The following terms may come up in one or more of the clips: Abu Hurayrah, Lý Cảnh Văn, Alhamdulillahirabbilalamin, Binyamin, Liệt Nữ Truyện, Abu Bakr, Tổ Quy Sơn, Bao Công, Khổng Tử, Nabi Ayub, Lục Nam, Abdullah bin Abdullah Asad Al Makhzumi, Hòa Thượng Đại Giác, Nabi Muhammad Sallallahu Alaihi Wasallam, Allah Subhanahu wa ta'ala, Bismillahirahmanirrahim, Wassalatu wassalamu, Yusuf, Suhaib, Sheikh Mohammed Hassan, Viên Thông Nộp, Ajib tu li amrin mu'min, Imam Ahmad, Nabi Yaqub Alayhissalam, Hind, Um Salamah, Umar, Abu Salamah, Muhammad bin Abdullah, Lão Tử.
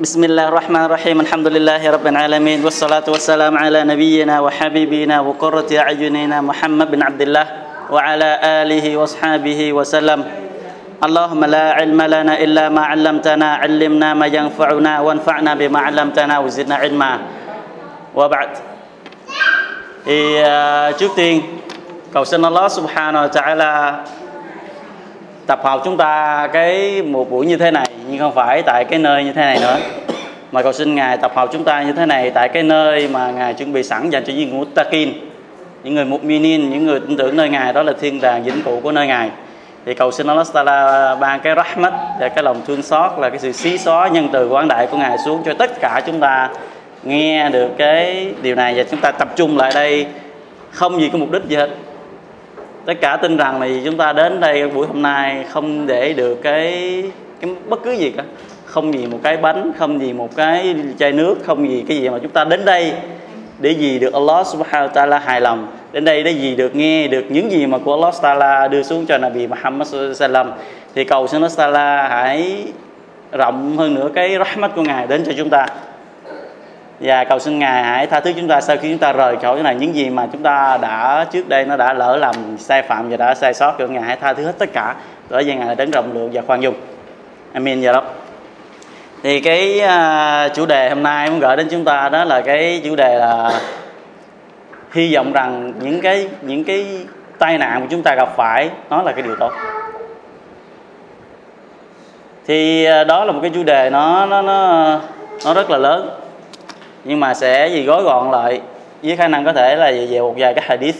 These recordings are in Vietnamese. Bismillahirahmanirrahim. Alhamdulillahirabbilalamin. Wassalatu wassalamu ala nabiyyina wa habibina wa qurrati a'yunina Muhammad bin Abdullah wa ala alihi wa ashabihi wa sallam. Allahumma la ilma lana illa ma 'allamtana, 'allimna ma yanfa'una wanfa'na bima 'allamtana wa zidna 'ilma. Wa ba'd. Thì trước tiên cầu xin Allah Subhanahu wa ta'ala tập hợp chúng ta cái một buổi như thế này, nhưng không phải tại cái nơi như thế này nữa, mà cầu xin Ngài tập hợp chúng ta như thế này tại cái nơi mà Ngài chuẩn bị sẵn dành cho những muttaqin, những người mu'minin, những người tin tưởng nơi Ngài. Đó là thiên đàng vĩnh cửu của nơi Ngài. Thì cầu xin Allah Ta'ala ban cái rahmat, là cái lòng thương xót, là cái sự xí xóa nhân từ quảng đại của Ngài xuống cho tất cả chúng ta nghe được cái điều này. Và chúng ta tập trung lại đây không vì cái mục đích gì hết. Tất cả tin rằng là chúng ta đến đây buổi hôm nay không để được cái bất cứ gì cả, không vì một cái bánh, không vì một cái chai nước, không vì cái gì, mà chúng ta đến đây để gì được Allah Subhanahu wa ta'ala hài lòng, đến đây để gì được nghe được những gì mà của Allah ta'ala đưa xuống cho Nabi Muhammad Sallallahu Alaihi Wasallam. Thì cầu xin Allah ta'ala hãy rộng hơn nữa cái rahmat của Ngài đến cho chúng ta, và cầu xin Ngài hãy tha thứ chúng ta sau khi chúng ta rời khỏi cái này, những gì mà chúng ta đã trước đây nó đã lỡ làm sai phạm và đã sai sót, cho Ngài hãy tha thứ hết tất cả, bởi vì Ngài là đấng rộng lượng và khoan dung. Amin ya Rab. Thì cái chủ đề hôm nay muốn gửi đến chúng ta đó là cái chủ đề là hy vọng rằng những cái tai nạn mà chúng ta gặp phải nó là cái điều tốt. Thì đó là một cái chủ đề nó rất là lớn, nhưng mà sẽ gì gói gọn lại với khả năng có thể là về một vài cái hadith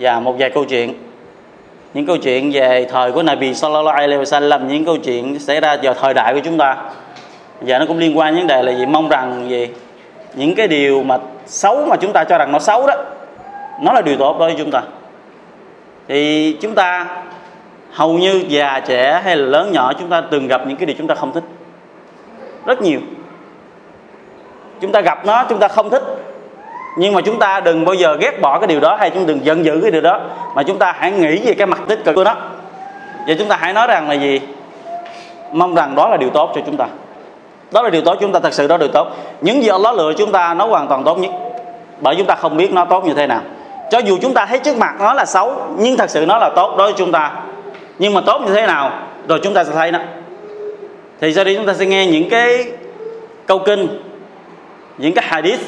và một vài câu chuyện. Những câu chuyện về thời của Nabi Sallallahu Alaihi Wasallam, những câu chuyện xảy ra vào thời đại của chúng ta. Và nó cũng liên quan đến vấn đề là gì? Mong rằng gì? Những cái điều mà xấu mà chúng ta cho rằng nó xấu đó, nó là điều tốt đối với chúng ta. Thì chúng ta hầu như già trẻ hay là lớn nhỏ, chúng ta từng gặp những cái điều chúng ta không thích. Rất nhiều. Chúng ta gặp nó, chúng ta không thích, nhưng mà chúng ta đừng bao giờ ghét bỏ cái điều đó, hay chúng đừng giận dữ cái điều đó, mà chúng ta hãy nghĩ về cái mặt tích cực của nó. Và chúng ta hãy nói rằng là gì? Mong rằng đó là điều tốt cho chúng ta. Đó là điều tốt chúng ta, thật sự đó là điều tốt. Những gì Allah lựa chúng ta nó hoàn toàn tốt nhất, bởi chúng ta không biết nó tốt như thế nào. Cho dù chúng ta thấy trước mặt nó là xấu, nhưng thật sự nó là tốt đối với chúng ta. Nhưng mà tốt như thế nào rồi chúng ta sẽ thấy nó. Thì sau đây chúng ta sẽ nghe những cái câu kinh, những cái hadith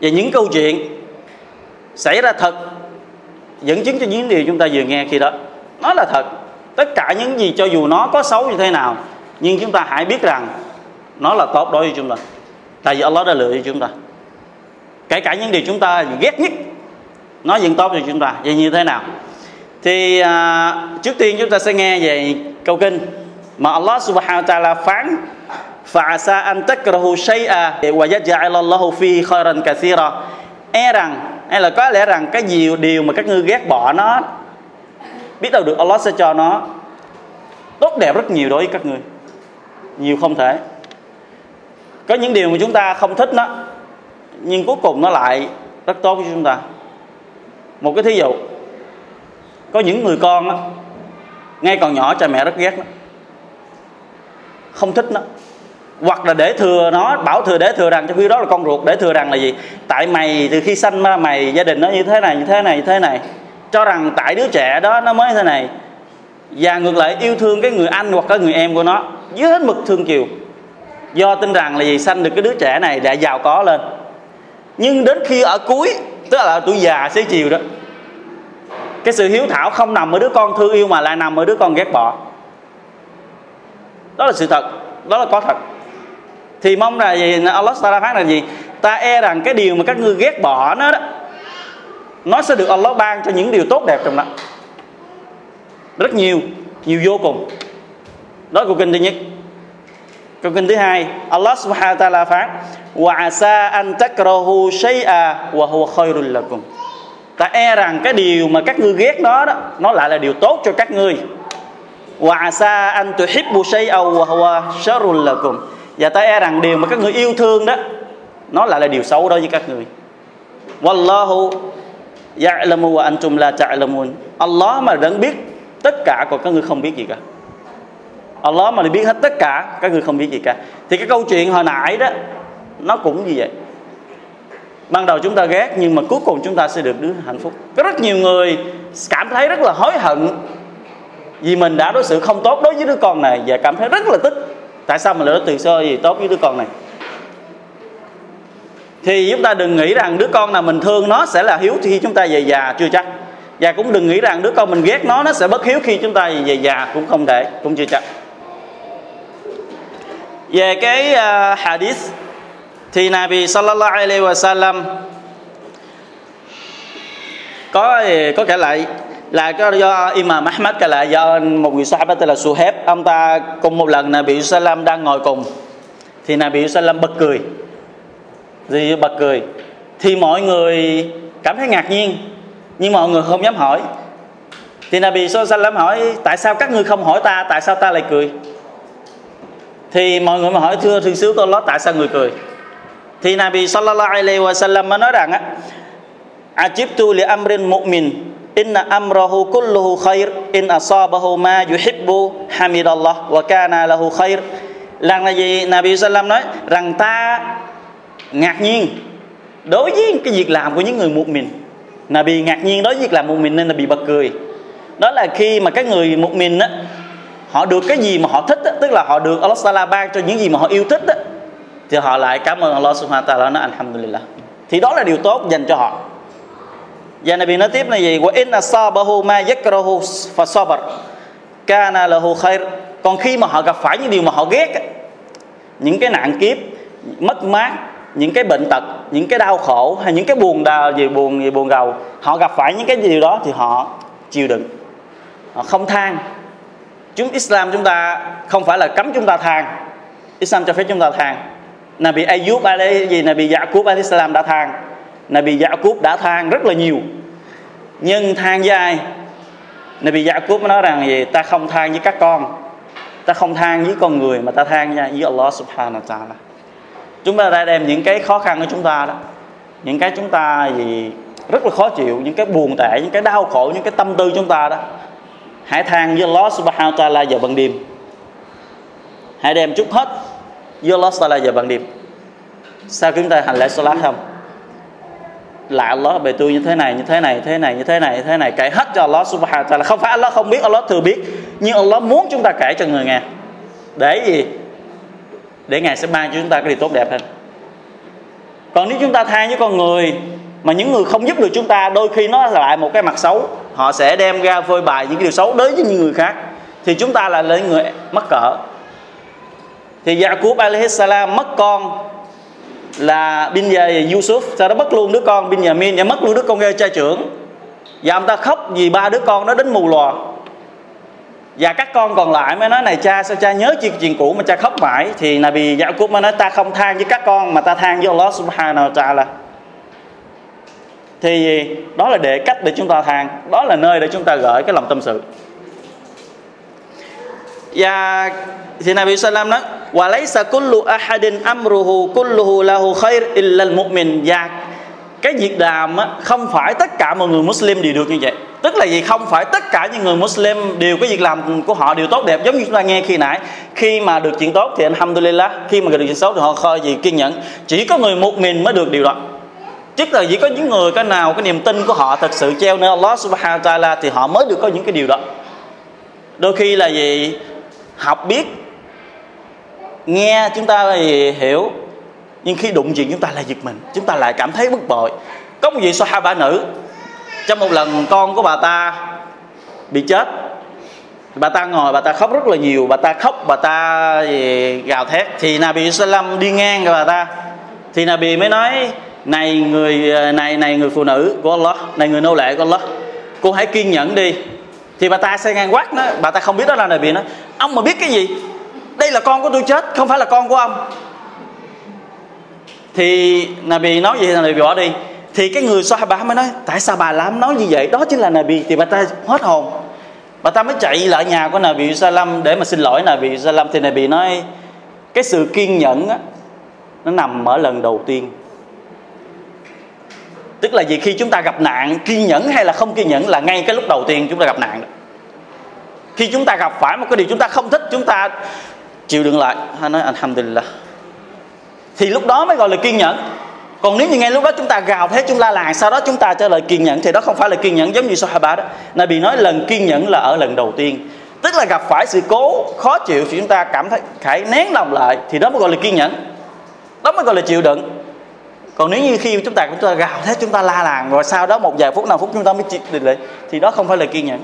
và những câu chuyện xảy ra thật, dẫn chứng cho những điều chúng ta vừa nghe khi đó. Nó là thật. Tất cả những gì cho dù nó có xấu như thế nào, nhưng chúng ta hãy biết rằng nó là tốt đối với chúng ta, tại vì Allah đã lựa cho chúng ta. Kể cả những điều chúng ta ghét nhất, nó vẫn tốt cho chúng ta. Vậy như thế nào? Thì trước tiên chúng ta sẽ nghe về câu kinh mà Allah Subhanahu wa ta'ala phán: فَعَسَىٰ أَنْ تَكْرَهُ شَيْئًا وَيَجْعَلَ اللَّهُ فِيهِ خَيْرًا كَثِيرًا. E rằng, hay là có lẽ rằng cái điều mà các ngươi ghét bỏ nó, biết đâu được Allah sẽ cho nó tốt đẹp rất nhiều đối với các ngươi, nhiều không thể. Có những điều mà chúng ta không thích nó, nhưng cuối cùng nó lại rất tốt với chúng ta. Một cái thí dụ, có những người con đó, ngay còn nhỏ cha mẹ rất ghét nó, không thích nó, hoặc là để thừa nó, bảo thừa để thừa rằng, trong khi đó là con ruột, để thừa rằng là gì? Tại mày từ khi sanh ra mày, gia đình nó như thế này, như thế này, như thế này, cho rằng tại đứa trẻ đó nó mới như thế này. Và ngược lại yêu thương cái người anh hoặc cái người em của nó dưới hết mực thương chiều, do tin rằng là gì? Sanh được cái đứa trẻ này đã giàu có lên. Nhưng đến khi ở cuối, tức là ở tuổi già xế chiều đó, cái sự hiếu thảo không nằm ở đứa con thương yêu mà lại nằm ở đứa con ghét bỏ. Đó là sự thật, đó là có thật. Thì mong là gì? Allah Ta'ala phán là gì? Ta e rằng cái điều mà các ngươi ghét bỏ nó đó, nó sẽ được Allah ban cho những điều tốt đẹp trong đó. Rất nhiều, nhiều vô cùng. Đó là câu kinh thứ nhất. Câu kinh thứ hai, Allah Subhanahu wa ta'ala phán: وَعَسَىٰ أَنْ تَكْرَهُ شَيْئًا وَهُوَ خَيْرٌ لَكُمْ. Ta e rằng cái điều mà các ngươi ghét đó, đó nó lại là điều tốt cho các ngươi. وَعَسَىٰ أَنْ تُحِبُّ شَيْئًا وَهُوَ شَرٌ لَكُمْ. Và ta e rằng điều mà các người yêu thương đó, nó lại là điều xấu đối với các người. Wallahu ya'lamu wa antum la ta'lamun. Allah mà đấng biết tất cả, còn các người không biết gì cả. Allah mà lại biết hết tất cả, các người không biết gì cả. Thì cái câu chuyện hồi nãy đó nó cũng như vậy. Ban đầu chúng ta ghét nhưng mà cuối cùng chúng ta sẽ được đứa hạnh phúc. Có rất nhiều người cảm thấy rất là hối hận vì mình đã đối xử không tốt đối với đứa con này, và cảm thấy rất là tức, tại sao mình lại đối từ sơ gì tốt với đứa con này. Thì chúng ta đừng nghĩ rằng đứa con nào mình thương nó sẽ là hiếu khi chúng ta về già, chưa chắc. Và cũng đừng nghĩ rằng đứa con mình ghét nó sẽ bất hiếu khi chúng ta về già, cũng không thể, cũng chưa chắc. Về cái hadith thì Nabi Sallallahu Alaihi Wasallam có kể lại là do Imam Ahmad kể lại, do một người Sahaba tên là Suhaib, ông ta cùng một lần Nabi Sallam đang ngồi cùng thì Nabi Sallam bật cười. Gì bật cười thì mọi người cảm thấy ngạc nhiên nhưng mọi người không dám hỏi. Thì Nabi Sallam hỏi tại sao các ngươi không hỏi ta, tại sao ta lại cười? Thì mọi người mà hỏi thưa thiên sứ của Allah tại sao người cười? Thì Nabi Sallallahu Alaihi Wasallam mới nói rằng á, Ajib tu li amrin mu'min, inna amrahu kulluhu khair, in asabahu ma yuhibbu hamidallah wa kana lahu khair. Là gì? Nabi Sallam nói rằng ta ngạc nhiên đối với cái việc làm của những người mu'min. Nabi ngạc nhiên đối với việc làm mu'min nên là bị bật cười. Đó là khi mà các người mu'min á, họ được cái gì mà họ thích á, tức là họ được Allah Ta'ala ban cho những gì mà họ yêu thích á, thì họ lại cảm ơn Allah Subhanahu wa ta'ala, nói Alhamdulillah. Thì đó là điều tốt dành cho họ. Và Nabi nói tiếp là gì? Wa in asabahu ma yakrahu fa sabar kana lahu khair. Còn khi mà họ gặp phải những điều mà họ ghét, những cái nạn kiếp, mất mát, những cái bệnh tật, những cái đau khổ hay những cái buồn rầu, họ gặp phải những cái điều đó thì họ chịu đựng, họ không than. Islam chúng ta không phải là cấm chúng ta than, Islam cho phép chúng ta than. Nabi Ayub Nabi Yaqub Alayhissalam đã than. Nabi Yaqub đã than rất là nhiều. Nhưng than với ai? Nabi Yaqub nói rằng gì? Ta không than với các con, ta không than với con người, mà ta than với Allah Subhanahu wa ta'ala. Chúng ta đã đem những cái khó khăn của chúng ta đó, những cái chúng ta gì rất là khó chịu, những cái buồn tẻ, những cái đau khổ, những cái tâm tư chúng ta đó, hãy than với Allah Subhanahu wa ta'ala vào ban đêm. Hãy đem chút hết với Allah Ta'ala vào ban đêm. Sao chúng ta hành lễ salat không? Lại Allah bề tôi như thế này, kể hết cho Allah Subhanahu wa ta'ala. Không phải Allah không biết, Allah thừa biết, nhưng Allah muốn chúng ta kể cho người nghe. Để gì? Để Ngài sẽ ban cho chúng ta cái điều tốt đẹp hơn. Còn nếu chúng ta than với con người mà những người không giúp được chúng ta, đôi khi nó lại một cái mặt xấu, họ sẽ đem ra phơi bày những cái điều xấu đối với những người khác, thì chúng ta lại là người mắc cỡ. Thì Yaqub Alayhissalam mất con là Yusuf, sau đó mất luôn đứa con Binyamin, và mất luôn đứa con gây trai trưởng. Và ông ta khóc vì ba đứa con đó đến mù lòa. Và các con còn lại mới nói này cha, sao cha nhớ chuyện cũ mà cha khóc mãi? Thì Nabi Yaqub mới nói ta không than với các con mà ta than với Allah Subhanahu wa ta'ala. Thì đó là để cách để chúng ta than, đó là nơi để chúng ta gửi cái lòng tâm sự. Và thì Nabi Sallam nói wa laysa kullu ahadin amruhu kulluhu lahu khair illa al-mu'min. Và cái việc làm không phải tất cả mọi người Muslim đều được như vậy. Tức là gì? Không phải tất cả những người Muslim đều cái việc làm của họ đều tốt đẹp. Giống như chúng ta nghe khi nãy, khi mà được chuyện tốt thì Alhamdulillah, khi mà được chuyện xấu thì họ khơi gì kiên nhẫn. Chỉ có người mu'min mới được điều đó. Chứ là chỉ có những người cái nào cái niềm tin của họ thật sự treo nơi Allah Subhanahu wa ta'ala thì họ mới được có những cái điều đó. Đôi khi là gì? Học biết, nghe chúng ta là hiểu, nhưng khi đụng chuyện chúng ta lại giật mình, chúng ta lại cảm thấy bực bội. Có một vị Sahaba nữ, trong một lần con của bà ta bị chết, bà ta ngồi, bà ta khóc rất là nhiều, bà ta khóc, bà ta gào thét. Thì Nabi Sallam đi ngang rồi bà ta, thì Nabi mới nói này người phụ nữ của Allah, này người nô lệ của Allah, cô hãy kiên nhẫn đi. Thì bà ta xe ngang quát nó, bà ta không biết đó là Nabi nó. Ông mà biết cái gì? Đây là con của tôi chết, không phải là con của ông. thì Nabi nói vậy, Nabi bỏ đi. Thì cái người Sahaba mới nói tại sao bà làm nói như vậy? Đó chính là Nabi. Thì bà ta hết hồn, bà ta mới chạy lại nhà của Nabi Sallam để mà xin lỗi Nabi Sallam. Thì Nabi nói cái sự kiên nhẫn á, nó nằm ở lần đầu tiên. Tức là vì khi chúng ta gặp nạn, kiên nhẫn hay là không kiên nhẫn là ngay cái lúc đầu tiên chúng ta gặp nạn. Khi chúng ta gặp phải một cái điều chúng ta không thích, chúng ta chịu đựng lại, nói Alhamdulillah, thì lúc đó mới gọi là kiên nhẫn. Còn nếu như ngay lúc đó chúng ta gào thế, chúng ta làng, sau đó chúng ta trả lời kiên nhẫn, thì đó không phải là kiên nhẫn. Giống như Sahaba đó, Nabi nói lần kiên nhẫn là ở lần đầu tiên. Tức là gặp phải sự cố khó chịu thì chúng ta cảm thấy phải nén lòng lại, thì đó mới gọi là kiên nhẫn, đó mới gọi là chịu đựng. Còn nếu như khi chúng ta gào thét, chúng ta la làng, rồi sau đó một vài phút nào phút chúng ta mới chịu đựng lại, thì đó không phải là kiên nhẫn.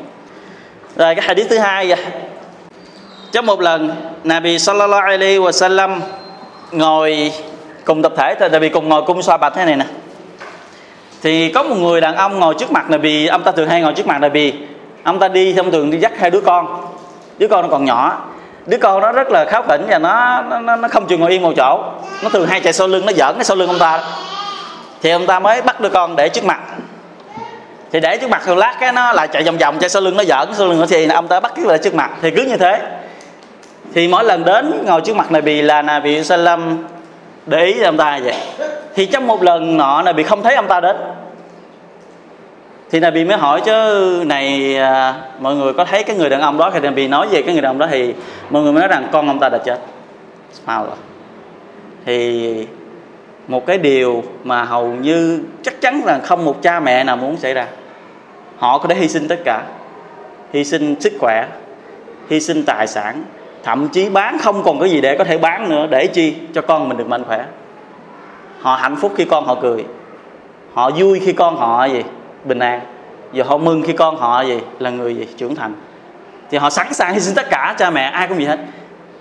Rồi cái hadith thứ hai vậy. Trong một lần Nabi Sallallahu Alaihi Wasallam ngồi cùng tập thể, tại vì cùng ngồi cung xoa bạch thế này nè, thì có một người đàn ông ngồi trước mặt Nabi. Ông ta thường hay ngồi trước mặt Nabi. Ông ta đi thông thường đi dắt hai đứa con. Đứa con nó còn nhỏ, đứa con nó rất là kháu khỉnh, và nó không chịu ngồi yên một chỗ. Nó thường hay chạy sau lưng, nó giỡn cái sau lưng ông ta. Thì ông ta mới bắt đứa con để trước mặt. Thì để trước mặt rồi lát cái nó lại chạy vòng vòng, chạy sau lưng, nó giỡn sau lưng nó, thì ông ta bắt cái lại trước mặt. Thì cứ như thế, thì mỗi lần đến ngồi trước mặt Nabi là Nabi Sallam để ý ông ta vậy. Thì trong một lần nọ Nabi không thấy ông ta đến, thì Nabi mới hỏi chứ này mọi người có thấy cái người đàn ông đó? Thì Nabi nói về cái người đàn ông đó, thì mọi người mới nói rằng con ông ta đã chết. Thì một cái điều mà hầu như chắc chắn là không một cha mẹ nào muốn xảy ra. Họ có thể hy sinh tất cả, hy sinh sức khỏe, hy sinh tài sản, thậm chí bán không còn cái gì để có thể bán nữa, để chi cho con mình được mạnh khỏe. Họ hạnh phúc khi con họ cười, họ vui khi con họ gì bình an, và họ mừng khi con họ gì là người gì trưởng thành. Thì họ sẵn sàng hy sinh tất cả, cha mẹ ai cũng gì hết.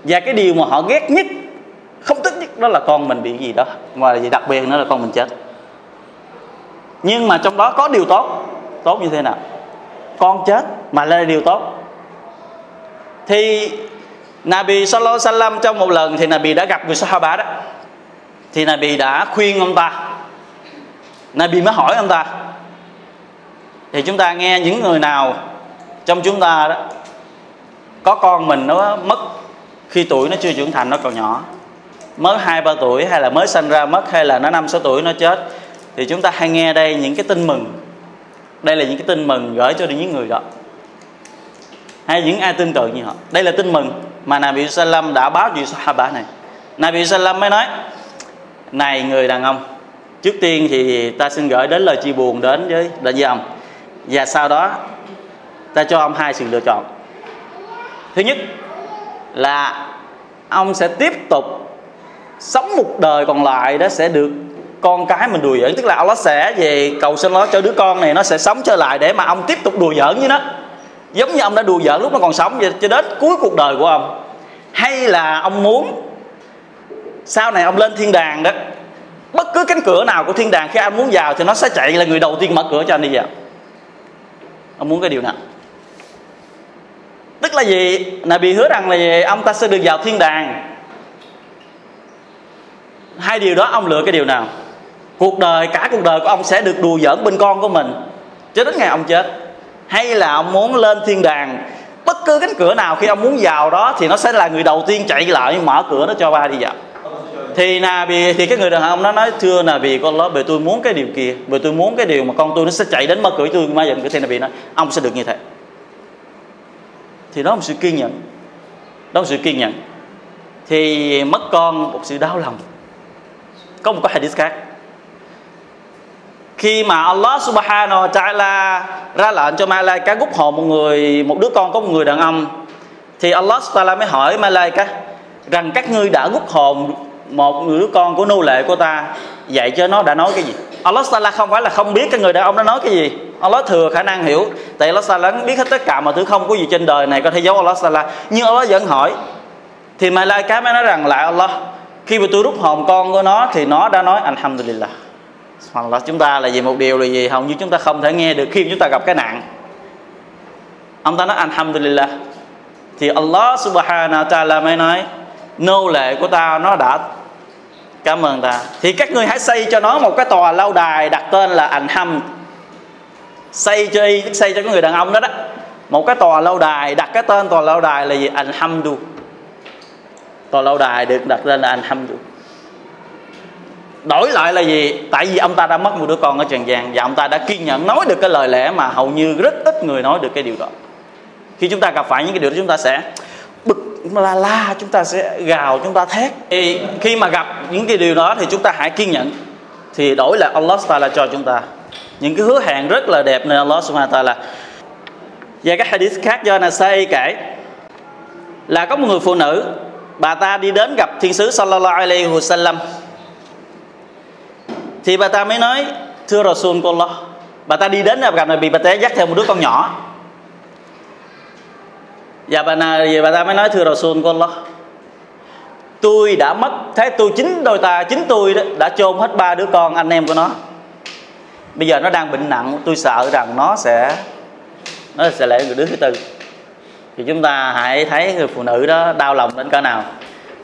Và cái điều mà họ ghét nhất, không thích nhất đó là con mình bị gì đó, mà gì đặc biệt nữa là con mình chết. Nhưng mà trong đó có điều tốt. Tốt như thế nào? Con chết mà là điều tốt. Thì Nabi Sallallahu Alaihi Wasallam trong một lần thì Nabi đã gặp người Sahaba đó, thì Nabi đã khuyên ông ta. Nabi mới hỏi ông ta. Thì chúng ta nghe những người nào trong chúng ta đó có con mình nó mất khi tuổi nó chưa trưởng thành, nó còn nhỏ, mới 2-3 tuổi, hay là mới sinh ra mất, hay là nó 5-6 tuổi nó chết, thì chúng ta hay nghe đây những cái tin mừng. Đây là những cái tin mừng gửi cho những người đó, hay những ai tin tưởng như họ. Đây là tin mừng mà Nabi Sallam đã báo về Sahaba này. Nabi Sallam mới nói: này người đàn ông, trước tiên thì ta xin gửi đến lời chia buồn đến với ông, và sau đó ta cho ông hai sự lựa chọn. Thứ nhất là ông sẽ tiếp tục sống một đời còn lại đó sẽ được con cái mình đùa giỡn. Tức là Allah sẽ về cầu xin nó cho đứa con này nó sẽ sống trở lại để mà ông tiếp tục đùa giỡn với nó, giống như ông đã đùa giỡn lúc nó còn sống vậy, cho đến cuối cuộc đời của ông. Hay là ông muốn sau này ông lên thiên đàng đó, bất cứ cánh cửa nào của thiên đàng khi anh muốn vào thì nó sẽ chạy là người đầu tiên mở cửa cho anh đi vào. Ông muốn cái điều nào? Tức là gì? Nabi hứa rằng là gì? Ông ta sẽ được vào thiên đàng. Hai điều đó ông lựa cái điều nào? Cuộc đời, cả cuộc đời của ông sẽ được đùa giỡn bên con của mình cho đến ngày ông chết. Hay là ông muốn lên thiên đàng, bất cứ cánh cửa nào khi ông muốn vào đó thì nó sẽ là người đầu tiên chạy lại mở cửa đó cho ba đi vào. Thì Nabi, thì cái người đàn ông nó nói: thưa Nabi, con đó bởi tôi muốn cái điều kia, bởi tôi muốn cái điều mà con tôi nó sẽ chạy đến mở cửa tôi mà dần cửa. Thì Nabi nói ông sẽ được như thế. Thì đó là một sự kiên nhẫn. Đó là sự kiên nhẫn. Thì mất con một sự đau lòng. Có một cái hadith khác, khi mà Allah Subhanahu wa ta'ala ra lệnh cho Malaika rút hồn một đứa con có một người đàn ông, thì Allah Ta'ala mới hỏi Malaika rằng các ngươi đã rút hồn một đứa con của nô lệ của ta, vậy cho nó đã nói cái gì? Allah Ta'ala không phải là không biết cái người đàn ông đã nói cái gì. Allah thừa khả năng hiểu, tại Allah Ta'ala biết hết tất cả mọi thứ, không có gì trên đời này có thể giấu Allah Ta'ala. Nhưng Allah vẫn hỏi. Thì Malaika mới nói rằng: lại Allah, khi mà tôi rút hồn con của nó thì nó đã nói Alhamdulillah. Subhanallah, chúng ta là vì một điều là gì hầu như chúng ta không thể nghe được khi chúng ta gặp cái nạn. Ông ta nói Alhamdulillah. Thì Allah Subhanahu wa ta'ala mới nói: nô lệ của ta nó đã cảm ơn ta, thì các ngươi hãy xây cho nó một cái tòa lâu đài đặt tên là Alham. Xây cho y, xây cho cái người đàn ông đó đó một cái tòa lâu đài, đặt cái tên tòa lâu đài là gì? Alhamdu. Tòa lâu đài được đặt tên là Alhamdu. Đổi lại là gì? Tại vì ông ta đã mất một đứa con ở trần gian, và ông ta đã kiên nhẫn nói được cái lời lẽ mà hầu như rất ít người nói được cái điều đó. Khi chúng ta gặp phải những cái điều đó, chúng ta sẽ bực la, chúng ta sẽ gào, chúng ta thét. Thì khi mà gặp những cái điều đó thì chúng ta hãy kiên nhẫn. Thì đổi lại Allah Ta'ala cho chúng ta những cái hứa hẹn rất là đẹp này Allah Subhanahu wa ta'ala. Và các hadith khác do Nasai kể là có một người phụ nữ, bà ta đi đến gặp Thiên sứ Sallallahu Alaihi Wasallam. Thì bà ta mới nói: thưa Rasulullah. Bà ta đi đến gặp Nabi, bà ta dắt theo một đứa con nhỏ. Và bà ta mới nói: thưa Rasulullah, tôi đã mất, thế tôi chính tôi đó, đã chôn hết ba đứa con anh em của nó. Bây giờ nó đang bệnh nặng, tôi sợ rằng nó sẽ là người đứa thứ tư. Thì chúng ta hãy thấy người phụ nữ đó đau lòng đến cỡ nào.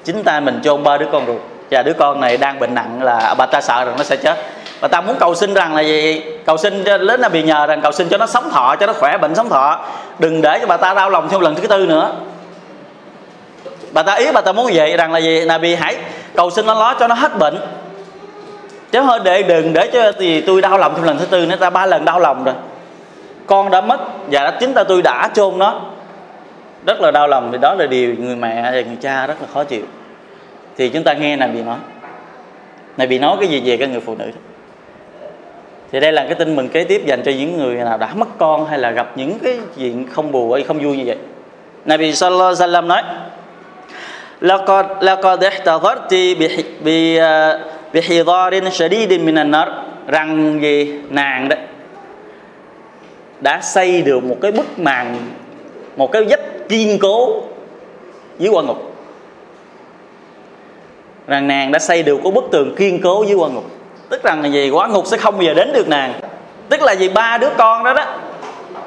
Chính tay mình chôn ba đứa con ruột, và đứa con này đang bệnh nặng, là bà ta sợ rằng nó sẽ chết. Bà ta muốn cầu xin rằng là gì? Cầu xin đến là bị nhờ rằng cầu xin cho nó sống thọ, cho nó khỏe bệnh sống thọ, đừng để cho bà ta đau lòng thêm lần thứ tư nữa. Bà ta ý bà ta muốn vậy rằng là gì? Nabi hãy cầu xin Allah cho nó hết bệnh, chứ hơi đừng để cho thì tôi đau lòng thêm lần thứ tư nữa. Ta ba lần đau lòng rồi, con đã mất và chính ta tôi đã chôn nó, rất là đau lòng. Thì đó là điều người mẹ và người cha rất là khó chịu. Thì chúng ta nghe Nabi nói cái gì về cái người phụ nữ đó. Thì đây là cái tin mừng kế tiếp dành cho những người nào đã mất con hay là gặp những cái chuyện không buồn không vui như vậy. Nabi Sallallahu Alaihi Wasallam nói: Laqad ihtadharti bi hidarin shadidin minan nar, rằng gì nàng đó đã xây được một cái bức màn, một cái vách kiên cố dưới quan ngục. Rằng nàng đã xây được cái bức tường kiên cố dưới quan ngục, tức rằng là gì? Quả ngục sẽ không bao giờ đến được nàng. Tức là vì ba đứa con đó đó,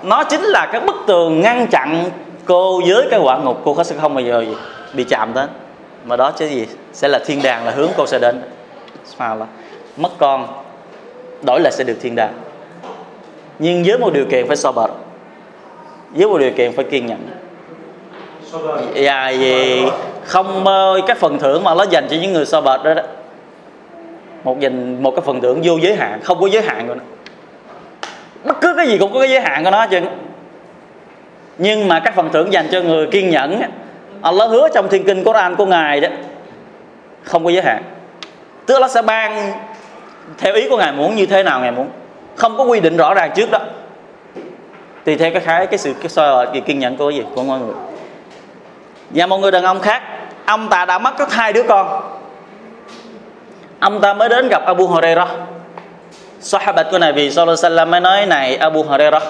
nó chính là cái bức tường ngăn chặn cô với cái quả ngục. Cô sẽ không bao giờ gì bị chạm đến, mà đó chứ gì? Sẽ là thiên đàng, là hướng cô sẽ đến. Mất con đổi lại sẽ được thiên đàng, nhưng với một điều kiện phải sabr, với một điều kiện phải kiên nhẫn. Và gì? Không mơ cái phần thưởng mà nó dành cho những người sabr đó đó, một cái phần thưởng vô giới hạn, không có giới hạn của nó. Bất cứ cái gì cũng có cái giới hạn của nó chứ. Nhưng mà các phần thưởng dành cho người kiên nhẫn, Allah hứa trong thiên kinh Quran của Ngài đó, không có giới hạn. Tức Allah sẽ ban theo ý của Ngài muốn, như thế nào Ngài muốn, không có quy định rõ ràng trước đó. Tùy theo cái sự kiên nhẫn của gì của mọi người. Và một người đàn ông khác, ông ta đã mất có hai đứa con. Ông ta mới đến gặp Abu Hurayrah, Sahabat của Nabi Sallallahu Alaihi Wasallam, mới nói: này Abu Hurayrah,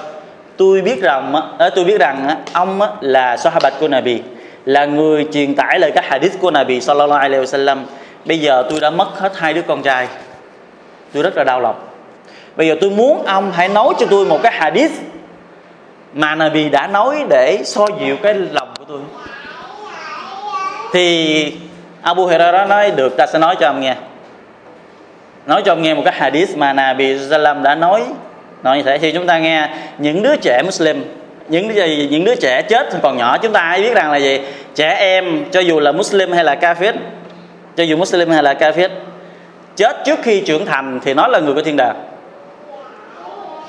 tôi biết rằng ông là Sahabat của Nabi, là người truyền tải lời các hadith của Nabi Sallallahu Alaihi Wasallam. Bây giờ tôi đã mất hết hai đứa con trai, tôi rất là đau lòng. Bây giờ tôi muốn ông hãy nói cho tôi một cái hadith mà Nabi đã nói để xoa dịu cái lòng của tôi. Thì Abu Hurayrah nói: được, ta sẽ nói cho ông nghe. Nói cho ông nghe một cái hadith mà Nabi Sallam đã nói như thế. Thì chúng ta nghe những đứa trẻ Muslim, những đứa trẻ chết còn nhỏ, chúng ta ai biết rằng là gì? Trẻ em cho dù là Muslim hay là kafir, chết trước khi trưởng thành thì nó là người của thiên đàng.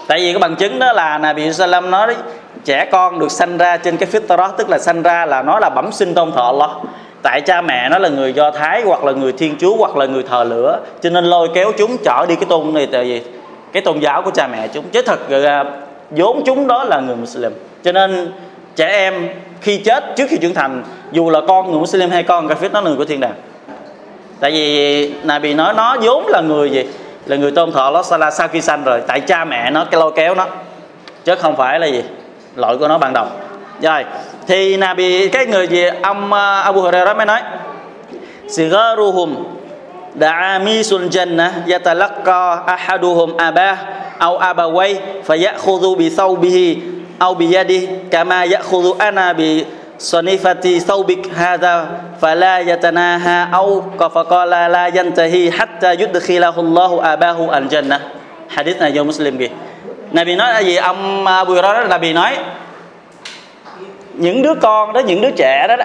Tại vì cái bằng chứng đó là Nabi Sallam nói đấy, trẻ con được sanh ra trên cái fitra, tức là sanh ra là nó là bẩm sinh tôn thọ Allah. Tại cha mẹ nó là người Do Thái hoặc là người Thiên Chúa hoặc là người thờ lửa, cho nên lôi kéo chúng trở đi cái tôn này, tại vì cái tôn giáo của cha mẹ chúng. Chứ thật vốn chúng đó là người Muslim. Cho nên trẻ em khi chết trước khi trưởng thành, dù là con người Muslim hay con kafir, nó là người của thiên đàng. Tại vì Nabi nói nó vốn là người gì? Là người tôn thọ Allah sau khi sanh rồi. Tại cha mẹ nó cái lôi kéo nó, chứ không phải là gì? Lỗi của nó ban đầu. Rồi, thì Nabi cái người gì ông Abu Hurayrah mới nói: Sigaruhum da'amisul jannah yatalaqqa ahaduhum abah aw abaway fayakhudhu bi thawbihi aw bi yadihi kama yakhudhu ana bi sanifati thawbik hadha fala yatanaha aw qafaqala la yantahi hatta yudkhilahu Allahu abahu al jannah. Hadith này do Muslim kìa. Nabi nói là gì? Ông Abu Hurayrah Nabi nói những đứa con đó, những đứa trẻ đó,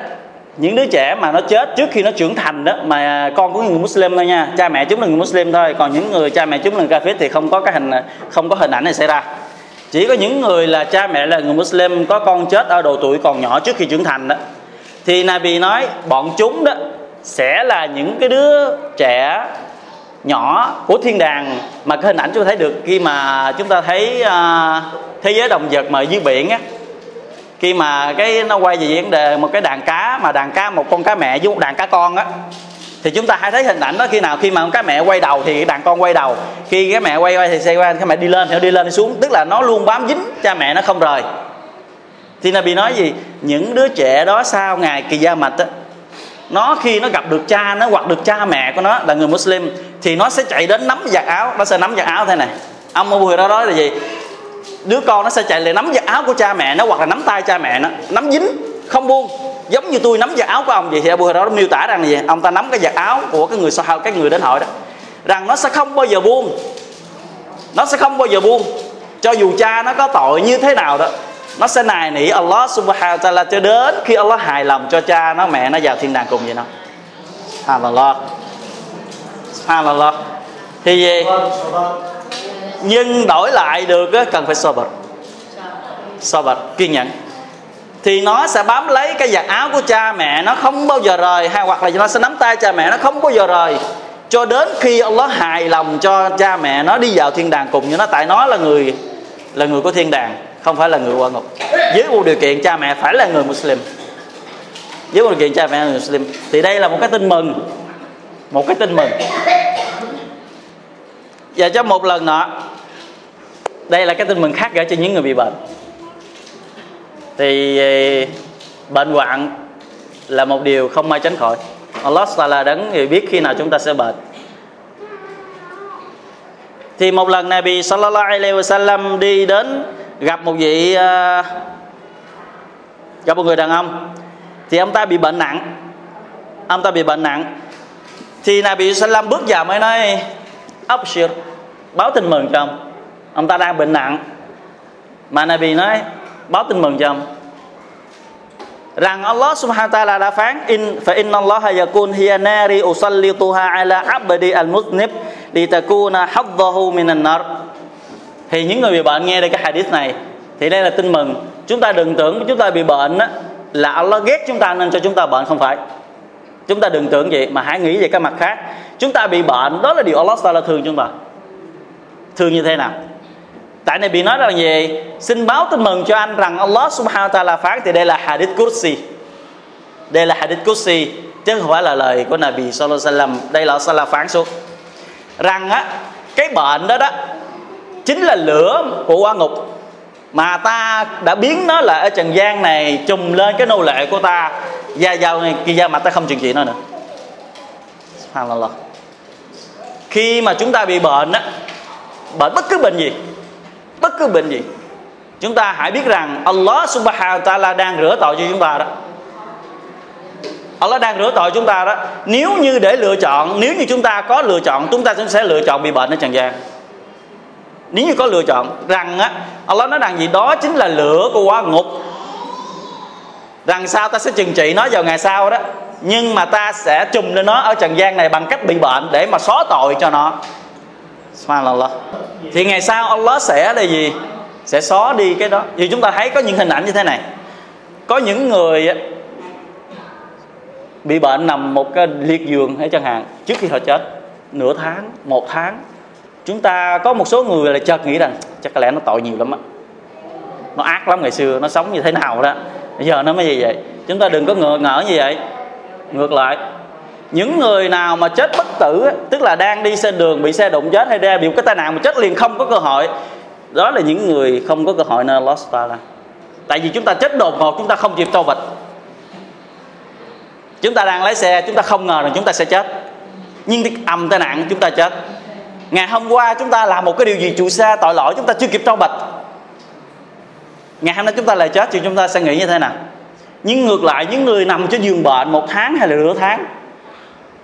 những đứa trẻ mà nó chết trước khi nó trưởng thành đó, mà con của người Muslim thôi nha, cha mẹ chúng là người Muslim thôi, còn những người cha mẹ chúng là kafir thì không có hình ảnh này xảy ra. Chỉ có những người là cha mẹ là người Muslim có con chết ở độ tuổi còn nhỏ trước khi trưởng thành đó, thì Nabi nói bọn chúng đó sẽ là những cái đứa trẻ nhỏ của thiên đàng. Mà cái hình ảnh chúng ta thấy được khi mà chúng ta thấy thế giới động vật mà dưới biển á, khi mà cái nó quay về vấn đề một cái đàn cá, mà đàn cá một con cá mẹ với một đàn cá con á, thì chúng ta hay thấy hình ảnh đó. Khi mà con cá mẹ quay đầu thì đàn con quay đầu, khi cái mẹ quay thì xe quay, cái mẹ đi lên thì nó đi lên đi xuống, tức là nó luôn bám dính cha mẹ nó không rời. Thì Nabi nói gì, những đứa trẻ đó sau ngày kỳ gia mạch á, nó khi nó gặp được cha nó hoặc được cha mẹ của nó là người Muslim thì nó sẽ chạy đến nắm vạt áo, nó sẽ nắm vạt áo thế này. Ông Abu Hurayrah đó là gì, đứa con nó sẽ chạy lại nắm vạt áo của cha mẹ nó hoặc là nắm tay cha mẹ nó, nắm dính không buông, giống như tôi nắm vạt áo của ông vậy. Thì Abu Hurayrah đó miêu tả rằng gì, ông ta nắm cái vạt áo của cái người Sahaba, cái người đến hỏi đó, rằng nó sẽ không bao giờ buông, nó sẽ không bao giờ buông, cho dù cha nó có tội như thế nào đó, nó sẽ nài nỉ Allah Subhanahu wa ta'ala cho đến khi Allah hài lòng cho cha nó mẹ nó vào thiên đàng cùng với nó. Subhanallah, subhanallah. Thì gì, nhưng đổi lại được cần phải sabr, sabr, kiên nhẫn. Thì nó sẽ bám lấy cái vạt áo của cha mẹ nó không bao giờ rời, hay hoặc là nó sẽ nắm tay cha mẹ nó không bao giờ rời, cho đến khi Allah hài lòng cho cha mẹ nó đi vào thiên đàng cùng với nó. Tại nó là người của thiên đàng, không phải là người qua ngục, dưới một điều kiện cha mẹ phải là người Muslim, dưới một điều kiện cha mẹ là người Muslim. Thì đây là một cái tin mừng, một cái tin mừng. Và cho một lần nọ, đây là cái tin mừng khác gửi cho những người bị bệnh. Thì bệnh hoạn là một điều không may tránh khỏi, Allah Ta'ala đấng người biết khi nào chúng ta sẽ bệnh. Thì một lần Nabi Sallallahu Alaihi Wasallam đi đến gặp một người đàn ông, thì ông ta bị bệnh nặng, ông ta bị bệnh nặng. Thì Nabi Sallam bước vào mới nói Abshir, báo tin mừng cho ông ta đang bệnh nặng. Mà Nabi nói báo tin mừng cho ông rằng Allah Subhanahu wa ta'ala đã phán fa inna Allaha yakun hiya nari usallituha ala abdi al-muznib litakuna haddahu minan nar. Thì những người bị bệnh nghe đây cái hadith này, thì đây là tin mừng. Chúng ta đừng tưởng chúng ta bị bệnh đó, là Allah ghét chúng ta nên cho chúng ta bệnh, không phải. Chúng ta đừng tưởng vậy, mà hãy nghĩ về cái mặt khác. Chúng ta bị bệnh đó là điều Allah Ta'ala thương chúng ta. Thương như thế nào? Tại này bị nói rằng gì, xin báo tin mừng cho anh rằng Allah Subhanahu Ta'ala phán. Thì đây là hadith Kursi, đây là hadith Kursi, chứ không phải là lời của Nabi Sallallahu Alaihi Wasallam. Đây là Allah Ta'ala phán xuống rằng á, cái bệnh đó đó chính là lửa của hỏa ngục, mà ta đã biến nó là ở trần gian này trùm lên cái nô lệ của ta, và vào kỳ gia mặt ta không chuyện gì nó nữa. Subhanallah. Khi mà chúng ta bị bệnh á, bệnh bất cứ bệnh gì, bất cứ bệnh gì, chúng ta hãy biết rằng Allah Subhanahu wa ta'ala đang rửa tội cho chúng ta đó. Allah đang rửa tội chúng ta đó. Nếu như để lựa chọn, nếu như chúng ta có lựa chọn, chúng ta sẽ lựa chọn bị bệnh ở trần gian. Nếu như có lựa chọn rằng á, Allah nói rằng gì, đó chính là lửa của hỏa ngục, rằng sao ta sẽ trừng trị nó vào ngày sau đó, nhưng mà ta sẽ trùm lên nó ở trần gian này bằng cách bị bệnh để mà xóa tội cho nó. Subhanallah. Thì ngày sau Allah sẽ là gì, sẽ xóa đi cái đó. Vì chúng ta thấy có những hình ảnh như thế này, có những người á, bị bệnh nằm một cái liệt giường hay chẳng hạn, trước khi họ chết nửa tháng, một tháng, chúng ta có một số người là chợt nghĩ rằng chắc có lẽ nó tội nhiều lắm á, nó ác lắm, ngày xưa nó sống như thế nào đó, bây giờ nó mới như vậy. Chúng ta đừng có ngỡ như vậy. Ngược lại, những người nào mà chết bất tử, tức là đang đi trên đường bị xe đụng chết hay ra bị một cái tai nạn mà chết liền, không có cơ hội, đó là những người không có cơ hội nơi Allah Ta'ala. Tại vì chúng ta chết đột ngột, chúng ta không kịp tâu vịt. Chúng ta đang lái xe, chúng ta không ngờ rằng chúng ta sẽ chết, nhưng ầm tai nạn chúng ta chết. Ngày hôm qua chúng ta làm một cái điều gì chủ xa tội lỗi, chúng ta chưa kịp tâu bạch, ngày hôm nay chúng ta lại chết, thì chúng ta sẽ nghĩ như thế nào? Nhưng ngược lại, những người nằm trên giường bệnh một tháng hay là nửa tháng,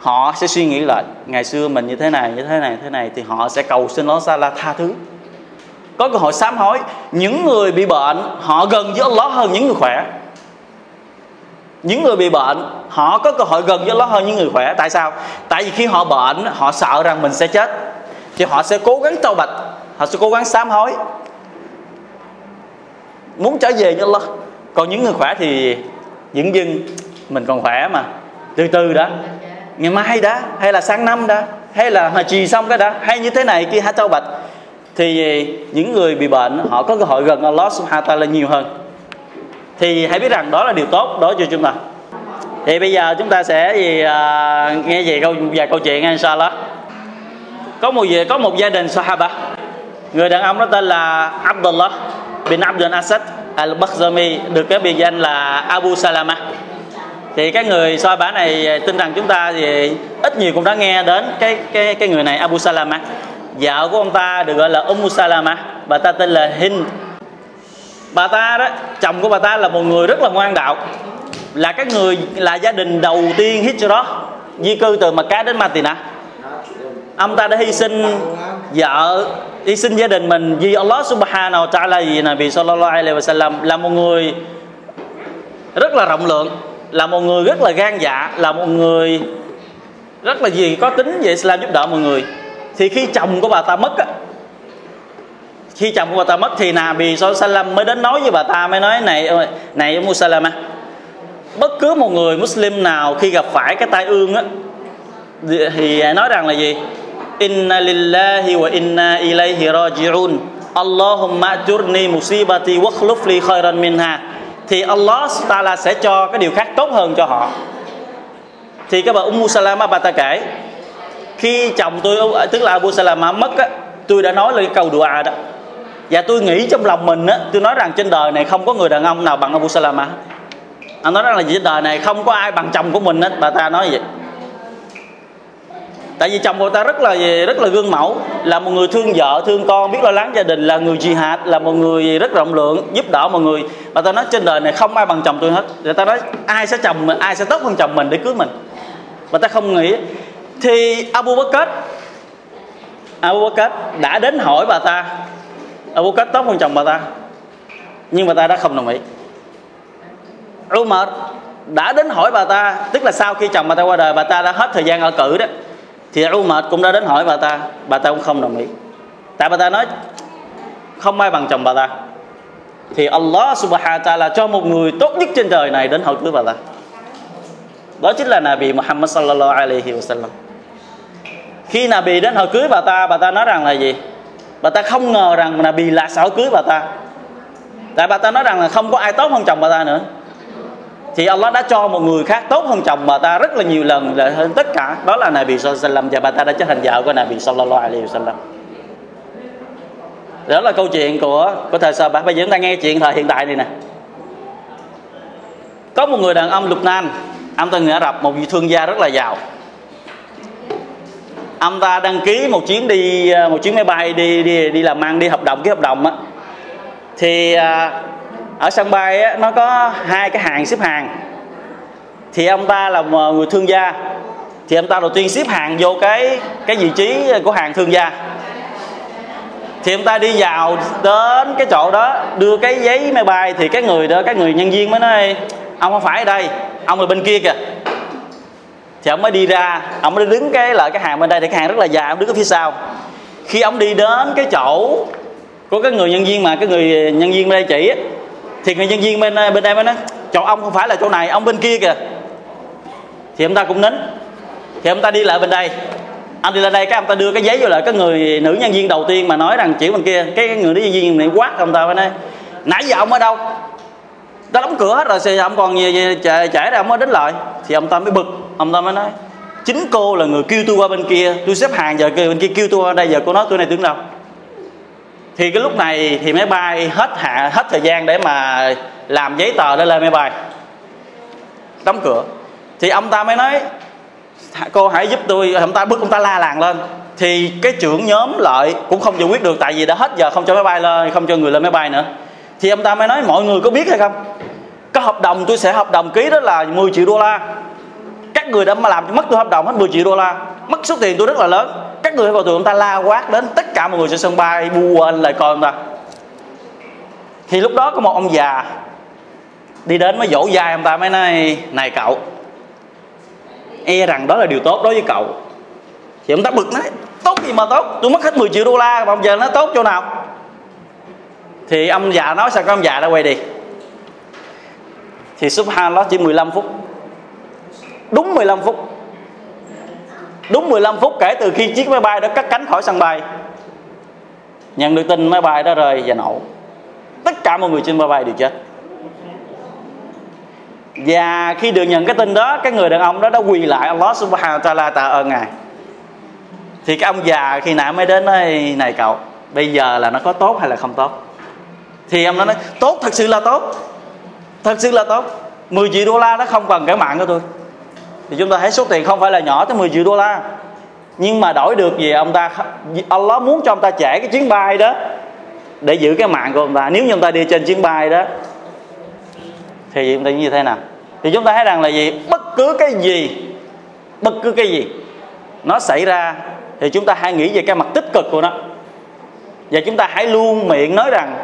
họ sẽ suy nghĩ lại ngày xưa mình như thế này, như thế này, như thế này, thì họ sẽ cầu xin Allah Ta'ala tha thứ, có cơ hội sám hối. Những người bị bệnh họ gần với Allah hơn những người khỏe. Những người bị bệnh họ có cơ hội gần với Allah hơn những người khỏe. Tại sao? Tại vì khi họ bệnh, họ sợ rằng mình sẽ chết, thì họ sẽ cố gắng tâu bạch, họ sẽ cố gắng sám hối. muốn trở về với Allah. Còn những người khỏe thì dưỡng dưng, mình còn khỏe mà, từ từ đã, ngày mai đã, hay là sang năm đã, hay là hồi trì xong cái đã, hay như thế này kia hả tao bạch. Thì những người bị bệnh họ có cơ hội gần Allah Subhanahu wa ta'ala nhiều hơn. Thì hãy biết rằng đó là điều tốt đối với chúng ta. Thì bây giờ chúng ta sẽ nghe về vài câu chuyện inshallah. Có một gia đình Sahaba. Người đàn ông đó tên là Abdullah bin Abdullah Asad Al Makhzumi, được cái biệt danh là Abu Salamah. Thì cái người Sahaba này, tin rằng chúng ta thì ít nhiều cũng đã nghe đến cái người này, Abu Salamah. Vợ của ông ta được gọi là Salamah, bà ta tên là Hind. Bà ta đó, chồng của bà ta là một người rất là ngoan đạo, là cái người là gia đình đầu tiên Hijrah, di cư từ Mecca đến Madinah. Ông ta đã hy sinh vợ, hy sinh gia đình mình vì Allah Subhanahu wa ta'ala, vì Nabi Sallallahu Alaihi Wasallam, là một người rất là rộng lượng, là một người rất là gan dạ, là một người rất là có tính về Islam, giúp đỡ mọi người. Thì khi chồng của bà ta mất thì Nabi Sallallahu Alaihi Wasallam mới đến nói với bà ta, mới nói này Um Salamah, bất cứ một người Muslim nào khi gặp phải cái tai ương á thì nói rằng là gì? Inna lillahi wa inna ilayhi raji'un. Allahumma ajurni musibati wa akhlif li khairan minha. Thì Allah Ta'ala sẽ cho cái điều khác tốt hơn cho họ. Thì các bà Salamah, bà ta kể, khi chồng tôi, tức là Abu Salamah mất á, tôi đã nói lên câu dua đó. Và tôi nghĩ trong lòng mình á, tôi nói rằng trên đời này không có người đàn ông nào bằng Abu Salamah. Anh nói rằng là trên đời này không có ai bằng chồng của mình hết. Bà ta nói vậy. Tại vì chồng của ta rất là gương mẫu, là một người thương vợ, thương con, biết lo lắng gia đình, là người jihad, là một người rất rộng lượng, giúp đỡ mọi người. Bà ta nói trên đời này không ai bằng chồng tôi hết. Người ta nói ai sẽ tốt hơn chồng mình để cưới mình. Bà ta không nghĩ. Thì Abu Bakr đã đến hỏi bà ta, Abu Bakr tốt hơn chồng bà ta, nhưng bà ta đã không đồng ý. Umar đã đến hỏi bà ta, tức là sau khi chồng bà ta qua đời, bà ta đã hết thời gian ở cử đó, thì Umar cũng đã đến hỏi bà ta cũng không đồng ý. Tại bà ta nói không ai bằng chồng bà ta. Thì Allah Subhanahu wa ta'ala cho một người tốt nhất trên trời này đến hỏi cưới bà ta. Đó chính là Nabi Muhammad Sallallahu Alaihi Wasallam. Khi Nabi đến hỏi cưới bà ta nói rằng là gì? Bà ta không ngờ rằng Nabi lại sẽ hỏi cưới bà ta. Tại bà ta nói rằng là không có ai tốt hơn chồng bà ta nữa. Thì Allah đã cho một người khác tốt hơn chồng bà ta rất là nhiều lần, là hơn tất cả. Đó là Nabi Sallallahu Alaihi Wasallam, và bà ta đã trở thành vợ của Nabi Sallallahu Alaihi Wasallam. Đó là câu chuyện của thời Sahaba. Bây giờ chúng ta nghe chuyện thời hiện đại này nè. Có một người đàn ông Lục Nam, ông ta người Ả Rập, một vị thương gia rất là giàu. Ông ta đăng ký một chuyến máy bay đi làm ăn, đi hợp đồng, ký hợp đồng á. Thì ở sân bay á, nó có hai cái hàng xếp hàng. Thì ông ta là người thương gia, thì ông ta đầu tiên xếp hàng vô cái vị trí của hàng thương gia. Thì ông ta đi vào đến cái chỗ đó, đưa cái giấy máy bay, thì cái người nhân viên mới nói ông không phải ở đây, ông là bên kia kìa. Thì ông mới đi ra, ông mới đứng cái hàng bên đây, thì cái hàng rất là dài, ông đứng ở phía sau. Khi ông đi đến cái chỗ của cái người nhân viên mà cái người nhân viên bên đây chỉ, thì người nhân viên bên đây mới nói chỗ ông không phải là chỗ này, ông bên kia kìa. Thì ông ta cũng nín. Thì ông ta đi lại bên đây, ông đi lại đây, cái ông ta đưa cái giấy vô lại cái người nữ nhân viên đầu tiên mà nói rằng chỉ bên kia. Cái người nữ nhân viên này quát ông ta, mới nói nãy giờ ông ở đâu? Ta đóng cửa hết rồi, thì ông còn chạy ra, ông mới đến lại. Thì ông ta mới bực, ông ta mới nói chính cô là người kêu tôi qua bên kia, tôi xếp hàng giờ bên kia kêu tôi qua đây, giờ cô nói tôi này tưởng đâu. Thì cái lúc này thì máy bay hết thời gian để mà làm giấy tờ để lên máy bay, đóng cửa. Thì ông ta mới nói cô hãy giúp tôi. Ông ta bức, ông ta la làng lên. Thì cái trưởng nhóm lại cũng không giải quyết được, tại vì đã hết giờ không cho máy bay lên, không cho người lên máy bay nữa. Thì ông ta mới nói mọi người có biết hay không, cái hợp đồng tôi sẽ hợp đồng ký đó là 10 triệu đô la. Các người đã mà làm mất tôi hợp đồng hết 10 triệu đô la, mất số tiền tôi rất là lớn. Các người vào tụi ông ta la quát đến, tất cả mọi người trên sân bay bu quên lại coi ông ta. Thì lúc đó có một ông già đi đến mới vỗ vai ông ta, mới nói này cậu, e rằng đó là điều tốt đối với cậu. Thì ông ta bực nói tốt gì mà tốt, tôi mất hết 10 triệu đô la mà ông già nói tốt chỗ nào. Thì ông già nói sao, có ông già đã quay đi. Thì subhanallah, chỉ 15 phút. Đúng 15 phút. Đúng 15 phút kể từ khi chiếc máy bay đó cất cánh khỏi sân bay. Nhận được tin máy bay đó rơi và nổ, tất cả mọi người trên máy bay đều chết. Và khi được nhận cái tin đó, cái người đàn ông đó đã quỳ lại Allah Subhanahu wa ta'ala tạ ơn Ngài. Thì cái ông già khi nãy mới đến nói: này cậu, bây giờ là nó có tốt hay là không tốt? Thì ông nói: tốt, thật sự là tốt. Thật sự là tốt. 10 triệu đô la nó không cần cái mạng của tôi. Thì chúng ta thấy số tiền không phải là nhỏ, tới 10 triệu đô la. Nhưng mà đổi được về ông ta, Allah muốn cho ông ta trễ cái chuyến bay đó để giữ cái mạng của ông ta. Nếu như ông ta đi trên chuyến bay đó thì chúng ta như thế nào? Thì chúng ta thấy rằng là gì? Bất cứ cái gì nó xảy ra thì chúng ta hãy nghĩ về cái mặt tích cực của nó. Và chúng ta hãy luôn miệng nói rằng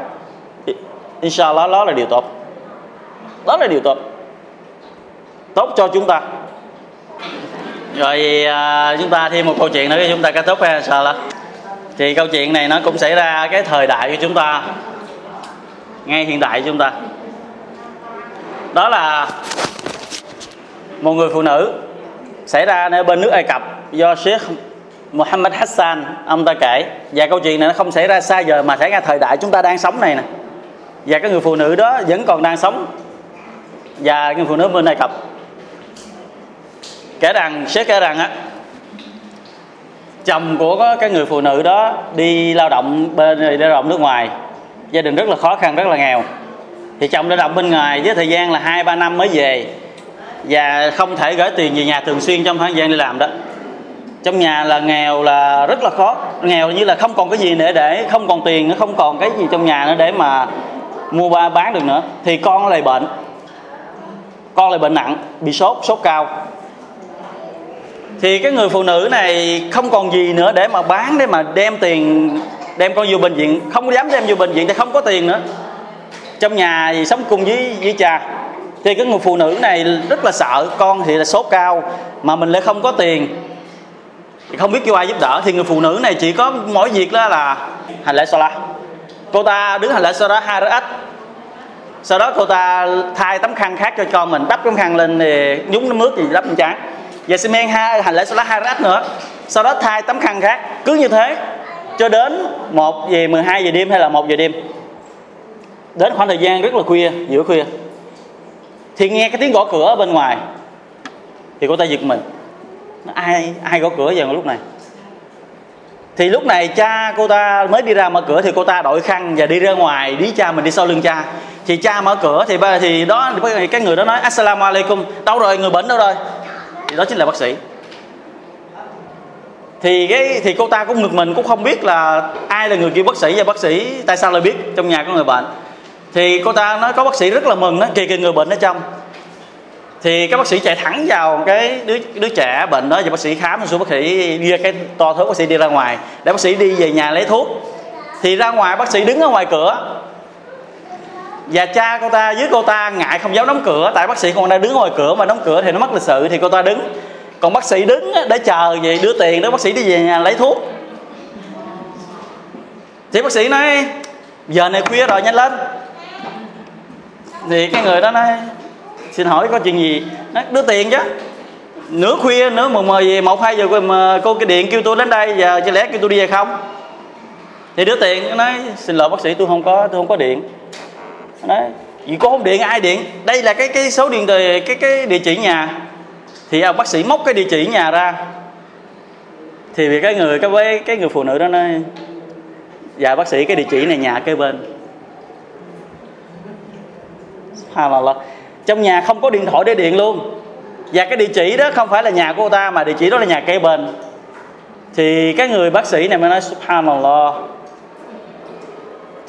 Inshallah, đó là điều tốt. Đó là điều tốt. Tốt cho chúng ta. Rồi chúng ta thêm một câu chuyện nữa, chúng ta kết thúc ha, Inshallah. Thì câu chuyện này nó cũng xảy ra cái thời đại của chúng ta, ngay hiện đại của chúng ta. Đó là một người phụ nữ, xảy ra ở bên nước Ai Cập, do Sheikh Mohammed Hassan ông ta kể. Và câu chuyện này nó không xảy ra xa giờ mà xảy ra thời đại chúng ta đang sống này nè. Và cái người phụ nữ đó vẫn còn đang sống. Và người phụ nữ bên Ai Cập kể rằng, Sheikh kể rằng á, chồng của cái người phụ nữ đó đi lao động bên nước ngoài, gia đình rất là khó khăn, rất là nghèo. Thì chồng lao động bên ngoài với thời gian là 2-3 năm mới về, và không thể gửi tiền về nhà thường xuyên trong thời gian đi làm đó. Trong nhà là nghèo, là rất là khó, nghèo như là không còn cái gì nữa để, không còn tiền nữa, không còn cái gì trong nhà nữa để mà mua bán được nữa. Thì con lại bệnh, con lại bệnh nặng, bị sốt cao. Thì cái người phụ nữ này không còn gì nữa để mà bán, để mà đem tiền, đem con vô bệnh viện, không dám đem vô bệnh viện thì không có tiền nữa. Trong nhà thì sống cùng với cha. Thì cái người phụ nữ này rất là sợ, con thì là sốt cao mà mình lại không có tiền, không biết kêu ai giúp đỡ. Thì người phụ nữ này chỉ có mỗi việc đó là hành lễ Salah. Cô ta đứng hành lễ Salah 2 rakaat. Sau đó cô ta thay tấm khăn khác cho con mình, đắp tấm khăn lên thì nhúng nước mướt thì đắp lên trán. Và xi men hành lễ Salah 2 rakaat nữa. Sau đó thay tấm khăn khác, cứ như thế cho đến 12 giờ đêm hay là 1 giờ đêm. Đến khoảng thời gian rất là khuya, giữa khuya, thì nghe cái tiếng gõ cửa ở bên ngoài. Thì cô ta giật mình, ai gõ cửa vào lúc này? Thì lúc này cha cô ta mới đi ra mở cửa. Thì cô ta đội khăn và đi ra ngoài, đi cha mình đi sau lưng cha. Thì cha mở cửa thì đó cái người đó nói: Assalamu alaikum, đâu rồi, người bệnh đâu rồi? Thì đó chính là bác sĩ. Thì cô ta cũng ngực mình, cũng không biết là ai là người kêu bác sĩ, và bác sĩ tại sao lại biết trong nhà có người bệnh. Thì cô ta nói có bác sĩ rất là mừng đó, kìa người bệnh ở trong. Thì các bác sĩ chạy thẳng vào cái đứa trẻ bệnh đó, và bác sĩ khám, rồi bác sĩ đưa cái to thuốc, bác sĩ đi ra ngoài để bác sĩ đi về nhà lấy thuốc. Thì ra ngoài, bác sĩ đứng ở ngoài cửa, và cha cô ta với cô ta ngại không dám đóng cửa, tại bác sĩ còn đang đứng ngoài cửa, mà đóng cửa thì nó mất lịch sự. Thì cô ta đứng, còn bác sĩ đứng để chờ vậy đưa tiền đó, bác sĩ đi về nhà lấy thuốc. Thì bác sĩ nói giờ này khuya rồi, nhanh lên. Thì cái người đó nói: xin hỏi có chuyện gì? Nói đưa tiền chứ, nửa khuya nữa mà mời 1-2 giờ cô cái điện kêu tôi đến đây, và chứ lẽ kêu tôi đi về không? Thì đưa tiền nói: xin lỗi bác sĩ, tôi không có điện. Nói: vì cô không điện ai điện? Đây là cái số điện thoại, cái địa chỉ nhà. Thì ông bác sĩ móc cái địa chỉ nhà ra. Thì vì cái người phụ nữ đó nói: dạ bác sĩ, cái địa chỉ này nhà kế bên. Subhanallah, trong nhà không có điện thoại để điện luôn, và cái địa chỉ đó không phải là nhà của cô ta, mà địa chỉ đó là nhà kế bên. Thì cái người bác sĩ này mới nói: Subhanallah,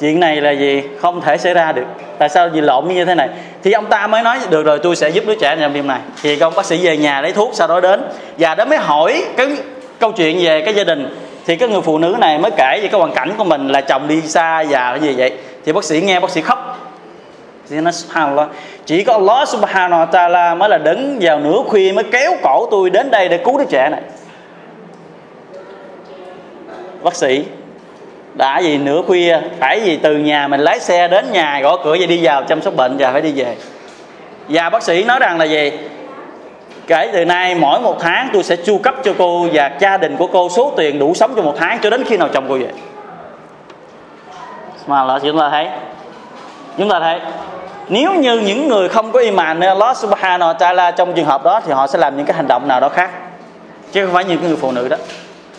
chuyện này là gì, không thể xảy ra được, tại sao gì lộn như thế này? Thì ông ta mới nói: được rồi, tôi sẽ giúp đứa trẻ làm điều này. Thì ông bác sĩ về nhà lấy thuốc, sau đó đến, và đó mới hỏi cái câu chuyện về cái gia đình. Thì cái người phụ nữ này mới kể về cái hoàn cảnh của mình, là chồng đi xa và cái gì vậy. Thì bác sĩ nghe, bác sĩ khóc. Thì nói: Subhanallah, chỉ có Allah Subhanahu wa ta'ala mới là đứng vào nửa khuya mới kéo cổ tôi đến đây để cứu đứa trẻ này. Bác sĩ đã gì nửa khuya, phải gì từ nhà mình lái xe đến nhà gõ cửa và đi vào chăm sóc bệnh và phải đi về. Và bác sĩ nói rằng là gì? Kể từ nay mỗi một tháng tôi sẽ chu cấp cho cô và gia đình của cô số tiền đủ sống cho một tháng cho đến khi nào chồng cô về. Mà là chúng ta thấy nếu như những người không có iman Allah Subhanahu wa ta'ala trong trường hợp đó thì họ sẽ làm những cái hành động nào đó khác, chứ không phải những người phụ nữ đó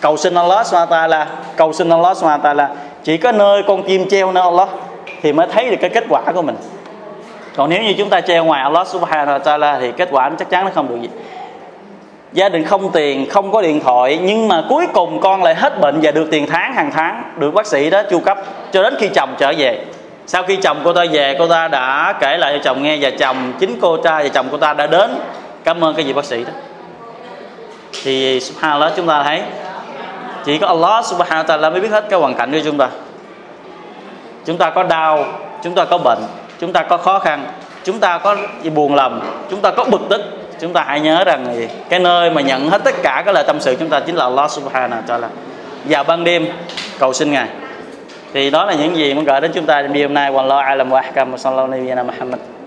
cầu xin Allah Subhanahu wa ta'ala, cầu xin Allah Subhanahu wa ta'ala. Chỉ có nơi con chim treo nơi Allah thì mới thấy được cái kết quả của mình. Còn nếu như chúng ta treo ngoài Allah Subhanahu wa ta'ala thì kết quả chắc chắn nó không được gì. Gia đình không tiền, không có điện thoại, nhưng mà cuối cùng con lại hết bệnh và được tiền tháng hàng tháng, được bác sĩ đó chu cấp cho đến khi chồng trở về. Sau khi chồng cô ta về, cô ta đã kể lại cho chồng nghe, và chồng chính cô ta và chồng cô ta đã đến cảm ơn cái vị bác sĩ đó. Thì subhanallah, chúng ta thấy chỉ có Allah Subhanahu wa ta'ala mới biết hết cái hoàn cảnh của chúng ta. Chúng ta có đau, chúng ta có bệnh, chúng ta có khó khăn, chúng ta có buồn lòng, chúng ta có bực tức. Chúng ta hãy nhớ rằng cái nơi mà nhận hết tất cả các lời tâm sự chúng ta chính là Allah Subhanahu wa ta'ala. Vào ban đêm cầu xin Ngài. Thì đó là những gì muốn gửi đến chúng ta trong đêm hôm nay. Wallahu a'lam wa ahkam. Sallallahu alaihi wa sallam.